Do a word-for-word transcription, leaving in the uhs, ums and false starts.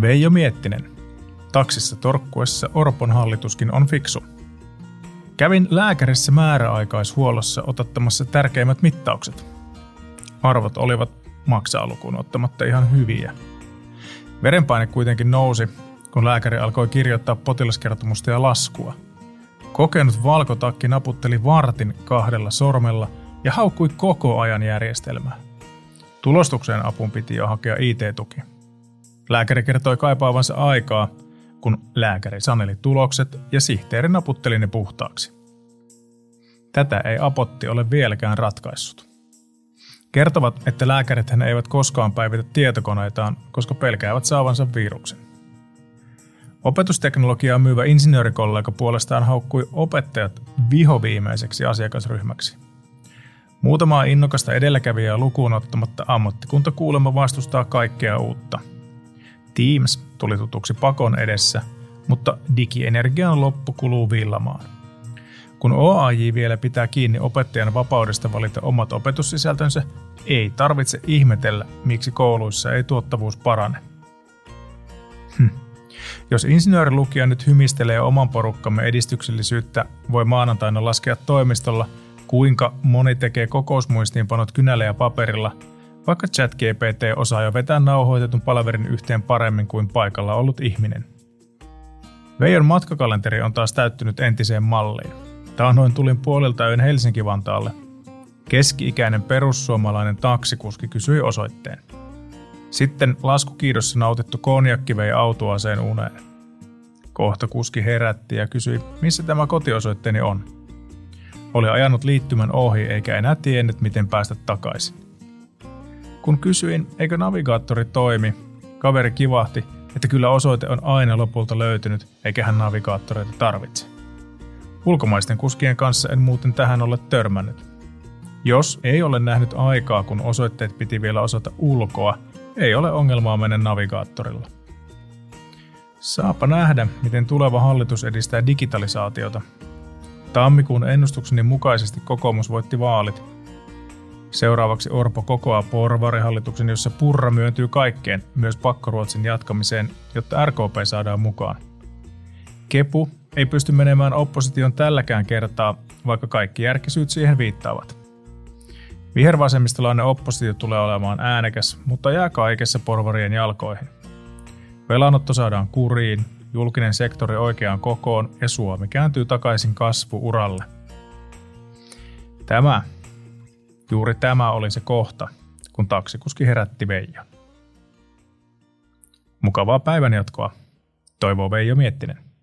Veijo Miettinen. Taksissa torkkuessa Orpon hallituskin on fiksu. Kävin lääkärissä määräaikaishuollossa otattamassa tärkeimmät mittaukset. Arvot olivat maksaa lukuun ottamatta ihan hyviä. Verenpaine kuitenkin nousi, kun lääkäri alkoi kirjoittaa potilaskertomusta ja laskua. Kokenut valkotakki naputteli vartin kahdella sormella ja haukkui koko ajan järjestelmää. Tulostukseen apuun piti jo hakea I T-tuki. Lääkäri kertoi kaipaavansa aikaa, kun lääkäri saneli tulokset ja sihteeri naputteli ne puhtaaksi. Tätä ei Apotti ole vieläkään ratkaissut. Kertovat, että lääkärithän eivät koskaan päivitä tietokoneitaan, koska pelkäävät saavansa viruksen. Opetusteknologiaa myyvä insinöörikollega puolestaan haukkui opettajat vihoviimeiseksi asiakasryhmäksi. Muutamaa innokasta edelläkävijää lukuun ottamatta ammattikunta kuulemma vastustaa kaikkea uutta. Teams tuli tutuksi pakon edessä, mutta digienergian loppu kuluu villamaan. Kun O A J vielä pitää kiinni opettajan vapaudesta valita omat opetussisältönsä, ei tarvitse ihmetellä, miksi kouluissa ei tuottavuus parane. Hm. Jos insinöörilukija nyt hymistelee oman porukkamme edistyksellisyyttä, voi maanantaina laskea toimistolla, kuinka moni tekee kokousmuistiinpanot kynällä ja paperilla, vaikka Chat G P T osaa jo vetää nauhoitetun palaverin yhteen paremmin kuin paikalla ollut ihminen. Veijon matkakalenteri on taas täyttynyt entiseen malliin. Taannoin tulin puolelta yön Helsinki-Vantaalle. Keski-ikäinen perussuomalainen taksikuski kysyi osoitteen. Sitten laskukiidossa nautittu konjakki vei autoaseen uneen. Kohta kuski herätti ja kysyi, missä tämä kotiosoitteeni on. Oli ajanut liittymän ohi eikä enää tiennyt, miten päästä takaisin. Kun kysyin, eikö navigaattori toimi, kaveri kivahti, että kyllä osoite on aina lopulta löytynyt, eikä hän navigaattoreita tarvitse. Ulkomaisten kuskien kanssa en muuten tähän ole törmännyt. Jos ei ole nähnyt aikaa, kun osoitteet piti vielä osata ulkoa, ei ole ongelmaa mennä navigaattorilla. Saapa nähdä, miten tuleva hallitus edistää digitalisaatiota. Tammikuun ennustukseni mukaisesti kokoomus voitti vaalit. Seuraavaksi Orpo kokoaa porvarihallituksen, jossa Purra myöntyy kaikkeen, myös pakkoruotsin jatkamiseen, jotta R K P saadaan mukaan. Kepu ei pysty menemään opposition tälläkään kertaa, vaikka kaikki järkisyyt siihen viittaavat. Vihervasemmistolainen oppositio tulee olemaan äänekäs, mutta jää kaikessa porvarien jalkoihin. Velanotto saadaan kuriin, julkinen sektori oikeaan kokoon ja Suomi kääntyy takaisin kasvu-uralle. Tämä, juuri tämä oli se kohta, kun taksikuski herätti Veijo. Mukavaa päivänjatkoa, toivoo Veijo Miettinen.